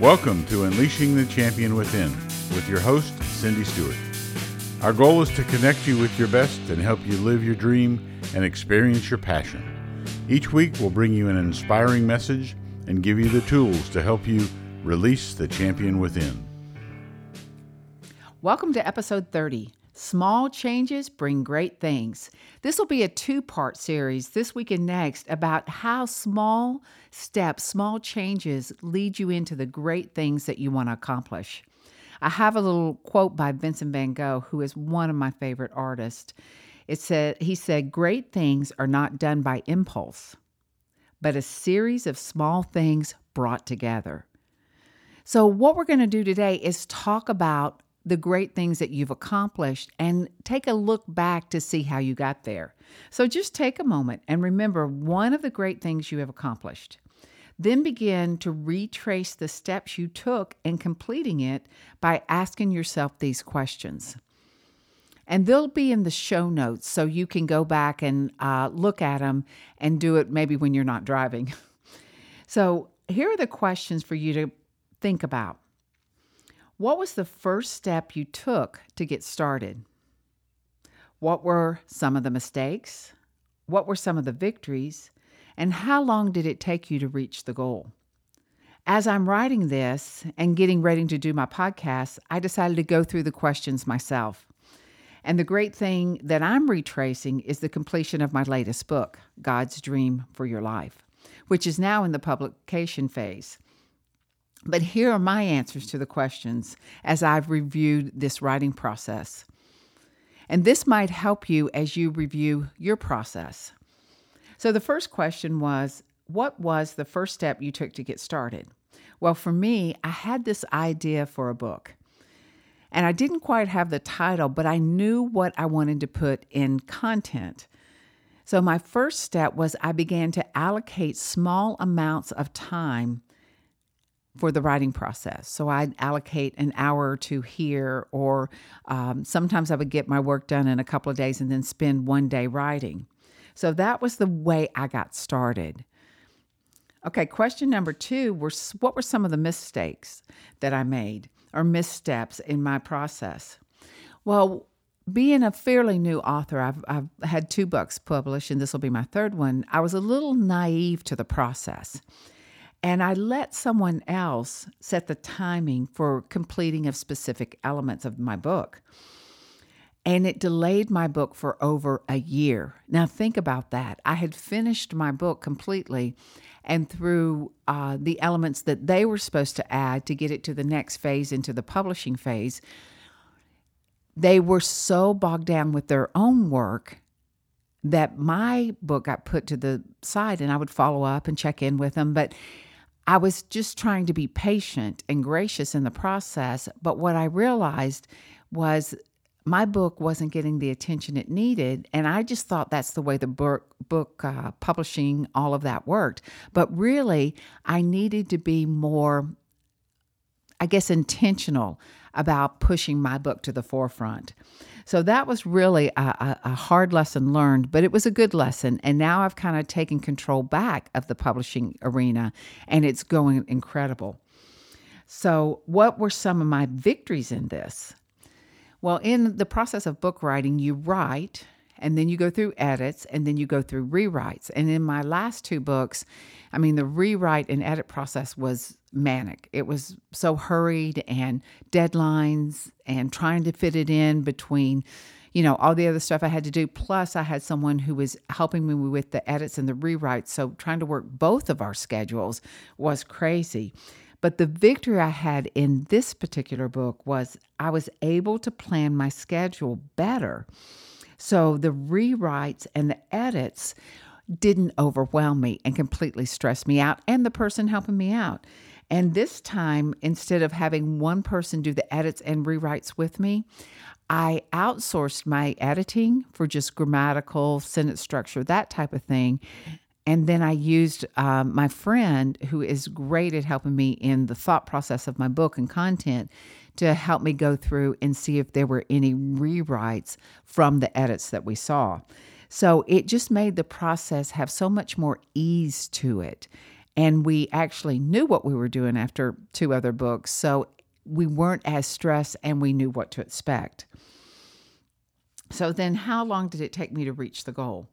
Welcome to Unleashing the Champion Within with your host, Cindy Stewart. Our goal is to connect you with your best and help you live your dream and experience your passion. Each week, we'll bring you an inspiring message and give you the tools to help you release the champion within. Welcome to episode 30. Small changes bring great things. This will be a two-part series this week and next about how small steps, small changes lead you into the great things that you want to accomplish. I have a little quote by Vincent Van Gogh, who is one of my favorite artists. He said, "Great things are not done by impulse, but a series of small things brought together." So what we're going to do today is talk about the great things that you've accomplished, and take a look back to see how you got there. So just take a moment and remember one of the great things you have accomplished. Then begin to retrace the steps you took in completing it by asking yourself these questions. And they'll be in the show notes, so you can go back and look at them and do it maybe when you're not driving. So here are the questions for you to think about. What was the first step you took to get started? What were some of the mistakes? What were some of the victories? And how long did it take you to reach the goal? As I'm writing this and getting ready to do my podcast, I decided to go through the questions myself. And the great thing that I'm retracing is the completion of my latest book, God's Dream for Your Life, which is now in the publication phase. But here are my answers to the questions as I've reviewed this writing process. And this might help you as you review your process. So the first question was, what was the first step you took to get started? Well, for me, I had this idea for a book. And I didn't quite have the title, but I knew what I wanted to put in content. So my first step was I began to allocate small amounts of time for the writing process. So I'd allocate an hour or two here, or sometimes I would get my work done in a couple of days and then spend one day writing. So that was the way I got started. Okay, question number two, what were some of the mistakes that I made or missteps in my process? Well, being a fairly new author, I've had two books published, and this will be my third one. I was a little naive to the process. And I let someone else set the timing for completing of specific elements of my book. And it delayed my book for over a year. Now think about that. I had finished my book completely, and through the elements that they were supposed to add to get it to the next phase, into the publishing phase, they were so bogged down with their own work that my book got put to the side, and I would follow up and check in with them. But I was just trying to be patient and gracious in the process. But what I realized was my book wasn't getting the attention it needed, and I just thought that's the way the book publishing, all of that worked. But really, I needed to be more, I guess, intentional about pushing my book to the forefront. So that was really a hard lesson learned, but it was a good lesson. And now I've kind of taken control back of the publishing arena, and it's going incredible. So what were some of my victories in this? Well, in the process of book writing, you write, and then you go through edits, and then you go through rewrites. And in my last two books, I mean, the rewrite and edit process was manic. It was so hurried, and deadlines, and trying to fit it in between, you know, all the other stuff I had to do. Plus, I had someone who was helping me with the edits and the rewrites. So trying to work both of our schedules was crazy. But the victory I had in this particular book was I was able to plan my schedule better. So the rewrites and the edits didn't overwhelm me and completely stress me out, and the person helping me out. And this time, instead of having one person do the edits and rewrites with me, I outsourced my editing for just grammatical, sentence structure, that type of thing. And then I used my friend, who is great at helping me in the thought process of my book and content, to help me go through and see if there were any rewrites from the edits that we saw. So it just made the process have so much more ease to it. And we actually knew what we were doing after two other books. So we weren't as stressed and we knew what to expect. So then how long did it take me to reach the goal?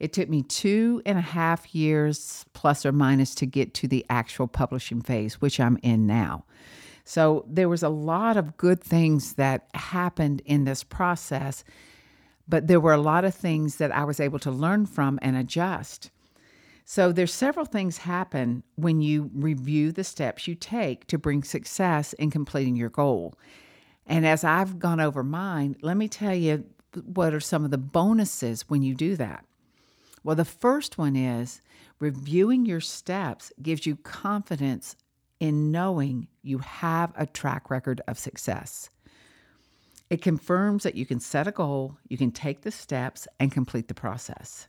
It took me 2.5 years plus or minus to get to the actual publishing phase, which I'm in now. So there was a lot of good things that happened in this process, but there were a lot of things that I was able to learn from and adjust. So there's several things happen when you review the steps you take to bring success in completing your goal. And as I've gone over mine, let me tell you what are some of the bonuses when you do that. Well, the first one is reviewing your steps gives you confidence in knowing you have a track record of success. It confirms that you can set a goal, you can take the steps, and complete the process.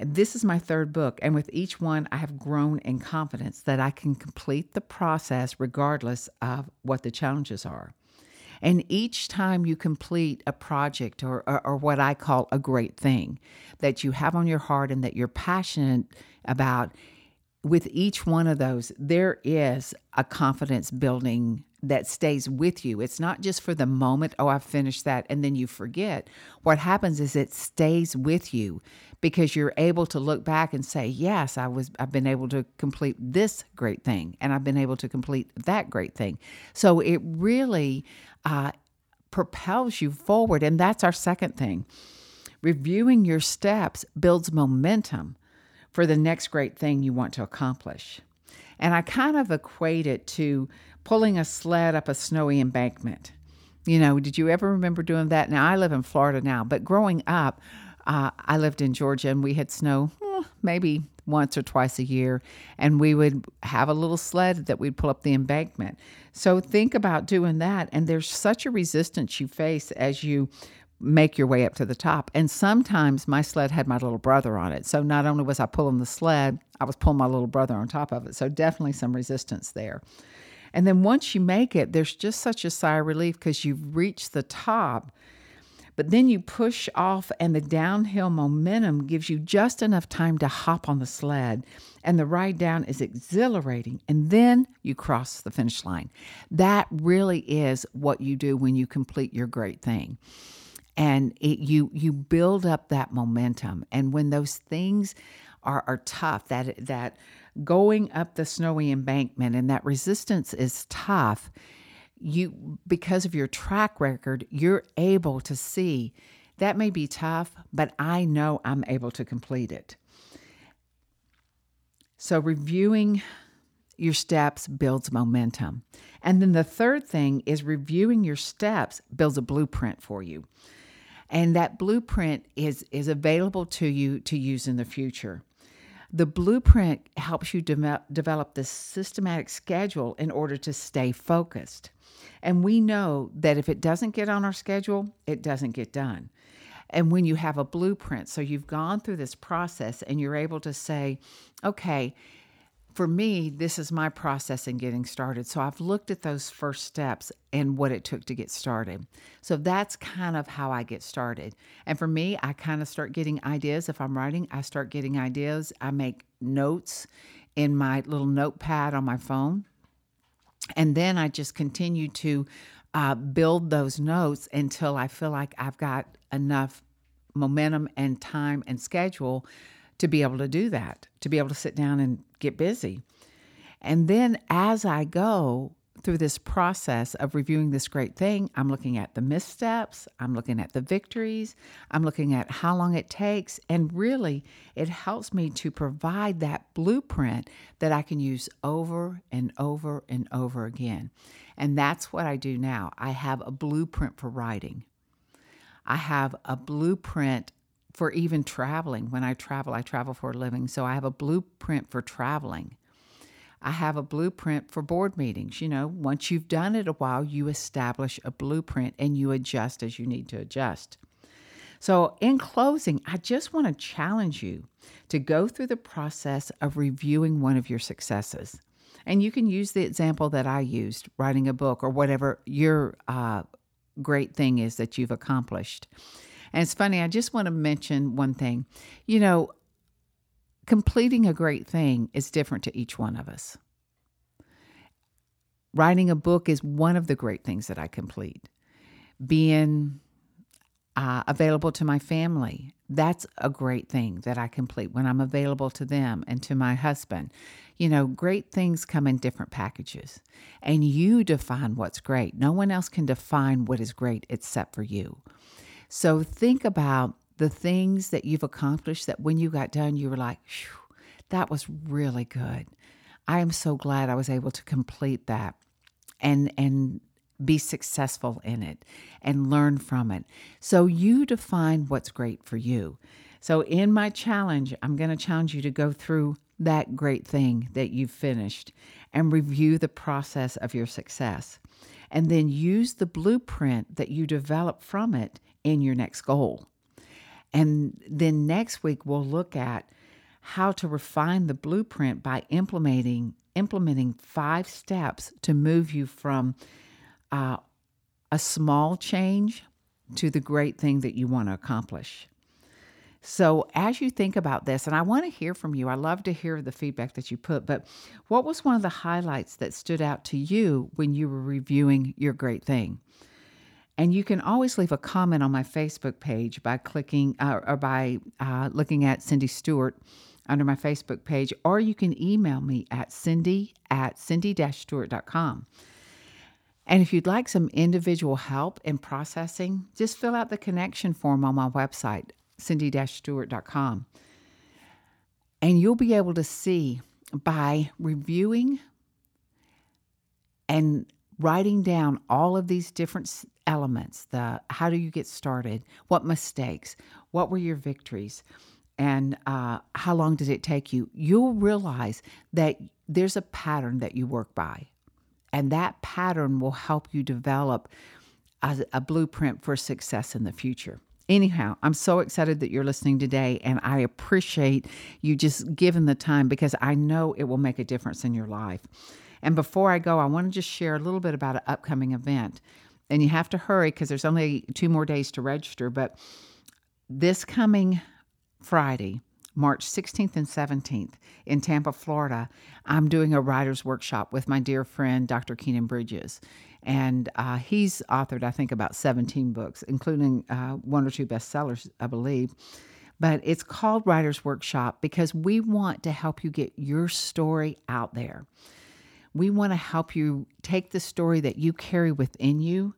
This is my third book, and with each one, I have grown in confidence that I can complete the process regardless of what the challenges are. And each time you complete a project or what I call a great thing that you have on your heart and that you're passionate about, with each one of those, there is a confidence building that stays with you. It's not just for the moment, oh, I finished that, and then you forget. What happens is it stays with you because you're able to look back and say, yes, I've been able to complete this great thing, and I've been able to complete that great thing. So it really propels you forward, and that's our second thing. Reviewing your steps builds momentum for the next great thing you want to accomplish. And I kind of equate it to pulling a sled up a snowy embankment. You know, did you ever remember doing that? Now, I live in Florida now, but growing up, I lived in Georgia and we had snow maybe once or twice a year. And we would have a little sled that we'd pull up the embankment. So think about doing that. And there's such a resistance you face as you make your way up to the top. And sometimes my sled had my little brother on it. So not only was I pulling the sled, I was pulling my little brother on top of it. So definitely some resistance there. And then once you make it, there's just such a sigh of relief because you've reached the top. But then you push off and the downhill momentum gives you just enough time to hop on the sled. And the ride down is exhilarating. And then you cross the finish line. That really is what you do when you complete your great thing. And you build up that momentum. And when those things are tough, that going up the snowy embankment and that resistance is tough, you, because of your track record, you're able to see that may be tough, but I know I'm able to complete it. So reviewing your steps builds momentum. And then the third thing is reviewing your steps builds a blueprint for you. And that blueprint is available to you to use in the future. The blueprint helps you develop this systematic schedule in order to stay focused. And we know that if it doesn't get on our schedule, it doesn't get done. And when you have a blueprint, so you've gone through this process and you're able to say, okay, for me, this is my process in getting started. So I've looked at those first steps and what it took to get started. So that's kind of how I get started. And for me, I kind of start getting ideas. If I'm writing, I start getting ideas. I make notes in my little notepad on my phone. And then I just continue to build those notes until I feel like I've got enough momentum and time and schedule to be able to do that, to be able to sit down and get busy. And then as I go through this process of reviewing this great thing, I'm looking at the missteps, I'm looking at the victories, I'm looking at how long it takes, and really it helps me to provide that blueprint that I can use over and over and over again. And that's what I do now. I have a blueprint for writing. I have a blueprint for even traveling. When I travel for a living. So I have a blueprint for traveling. I have a blueprint for board meetings. You know, once you've done it a while, you establish a blueprint and you adjust as you need to adjust. So in closing, I just want to challenge you to go through the process of reviewing one of your successes. And you can use the example that I used, writing a book or whatever your great thing is that you've accomplished. And it's funny, I just want to mention one thing. You know, Completing a great thing is different to each one of us. Writing a book is one of the great things that I complete. Being available to my family, that's a great thing that I complete when I'm available to them and to my husband. You know, great things come in different packages, and you define what's great. No one else can define what is great except for you. So think about the things that you've accomplished that when you got done, you were like, that was really good. I am so glad I was able to complete that and be successful in it and learn from it. So you define what's great for you. So in my challenge, I'm going to challenge you to go through that great thing that you've finished and review the process of your success. And then use the blueprint that you develop from it in your next goal. And then next week, we'll look at how to refine the blueprint by implementing 5 steps to move you from a small change to the great thing that you want to accomplish. So as you think about this, and I want to hear from you, I love to hear the feedback that you put, but what was one of the highlights that stood out to you when you were reviewing your great thing? And you can always leave a comment on my Facebook page by clicking or by looking at Cindy Stewart under my Facebook page, or you can email me at cindy@cindy-stewart.com. And if you'd like some individual help in processing, just fill out the connection form on my website, cindy-stewart.com. And you'll be able to see by reviewing and writing down all of these different elements, the how do you get started, what mistakes, what were your victories, and how long did it take you, you'll realize that there's a pattern that you work by. And that pattern will help you develop a blueprint for success in the future. Anyhow, I'm so excited that you're listening today, and I appreciate you just giving the time because I know it will make a difference in your life. And before I go, I want to just share a little bit about an upcoming event. And you have to hurry because there's only 2 more days to register. But this coming Friday, March 16th and 17th in Tampa, Florida, I'm doing a writer's workshop with my dear friend, Dr. Keenan Bridges. And he's authored, I think, about 17 books, including 1 or 2 bestsellers, I believe. But it's called Writer's Workshop because we want to help you get your story out there. We want to help you take the story that you carry within you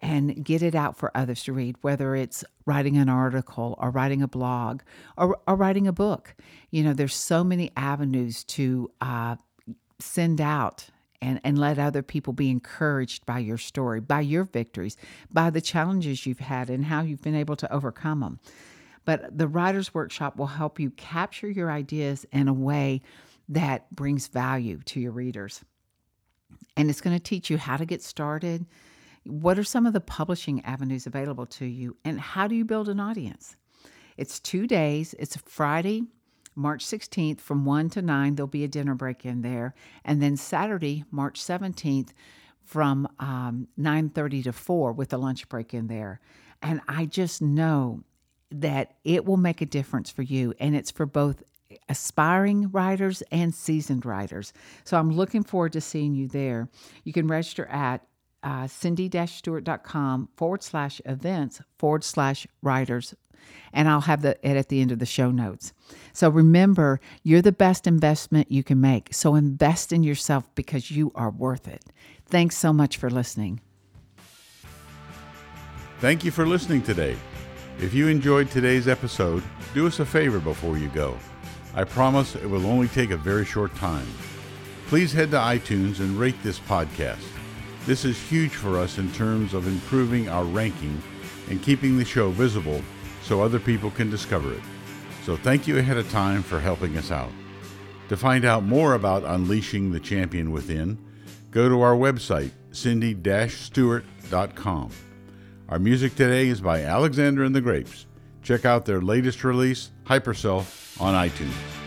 and get it out for others to read, whether it's writing an article or writing a blog or writing a book. You know, there's so many avenues to send out and let other people be encouraged by your story, by your victories, by the challenges you've had and how you've been able to overcome them. But the Writer's Workshop will help you capture your ideas in a way that brings value to your readers. And it's going to teach you how to get started. What are some of the publishing avenues available to you? And how do you build an audience? It's 2 days. It's Friday, March 16th from 1 to 9. There'll be a dinner break in there. And then Saturday, March 17th from 9:30 to 4 with a lunch break in there. And I just know that it will make a difference for you. And it's for both aspiring writers and seasoned writers. So I'm looking forward to seeing you there. You can register at cindy-stewart.com/events/writers. And I'll have it at the end of the show notes. So remember, you're the best investment you can make. So invest in yourself because you are worth it. Thanks so much for listening. Thank you for listening today. If you enjoyed today's episode, do us a favor before you go. I promise it will only take a very short time. Please head to iTunes and rate this podcast. This is huge for us in terms of improving our ranking and keeping the show visible so other people can discover it. So thank you ahead of time for helping us out. To find out more about Unleashing the Champion Within, go to our website, cindy-stewart.com. Our music today is by Alexander and the Grapes. Check out their latest release, Hypercell, on iTunes.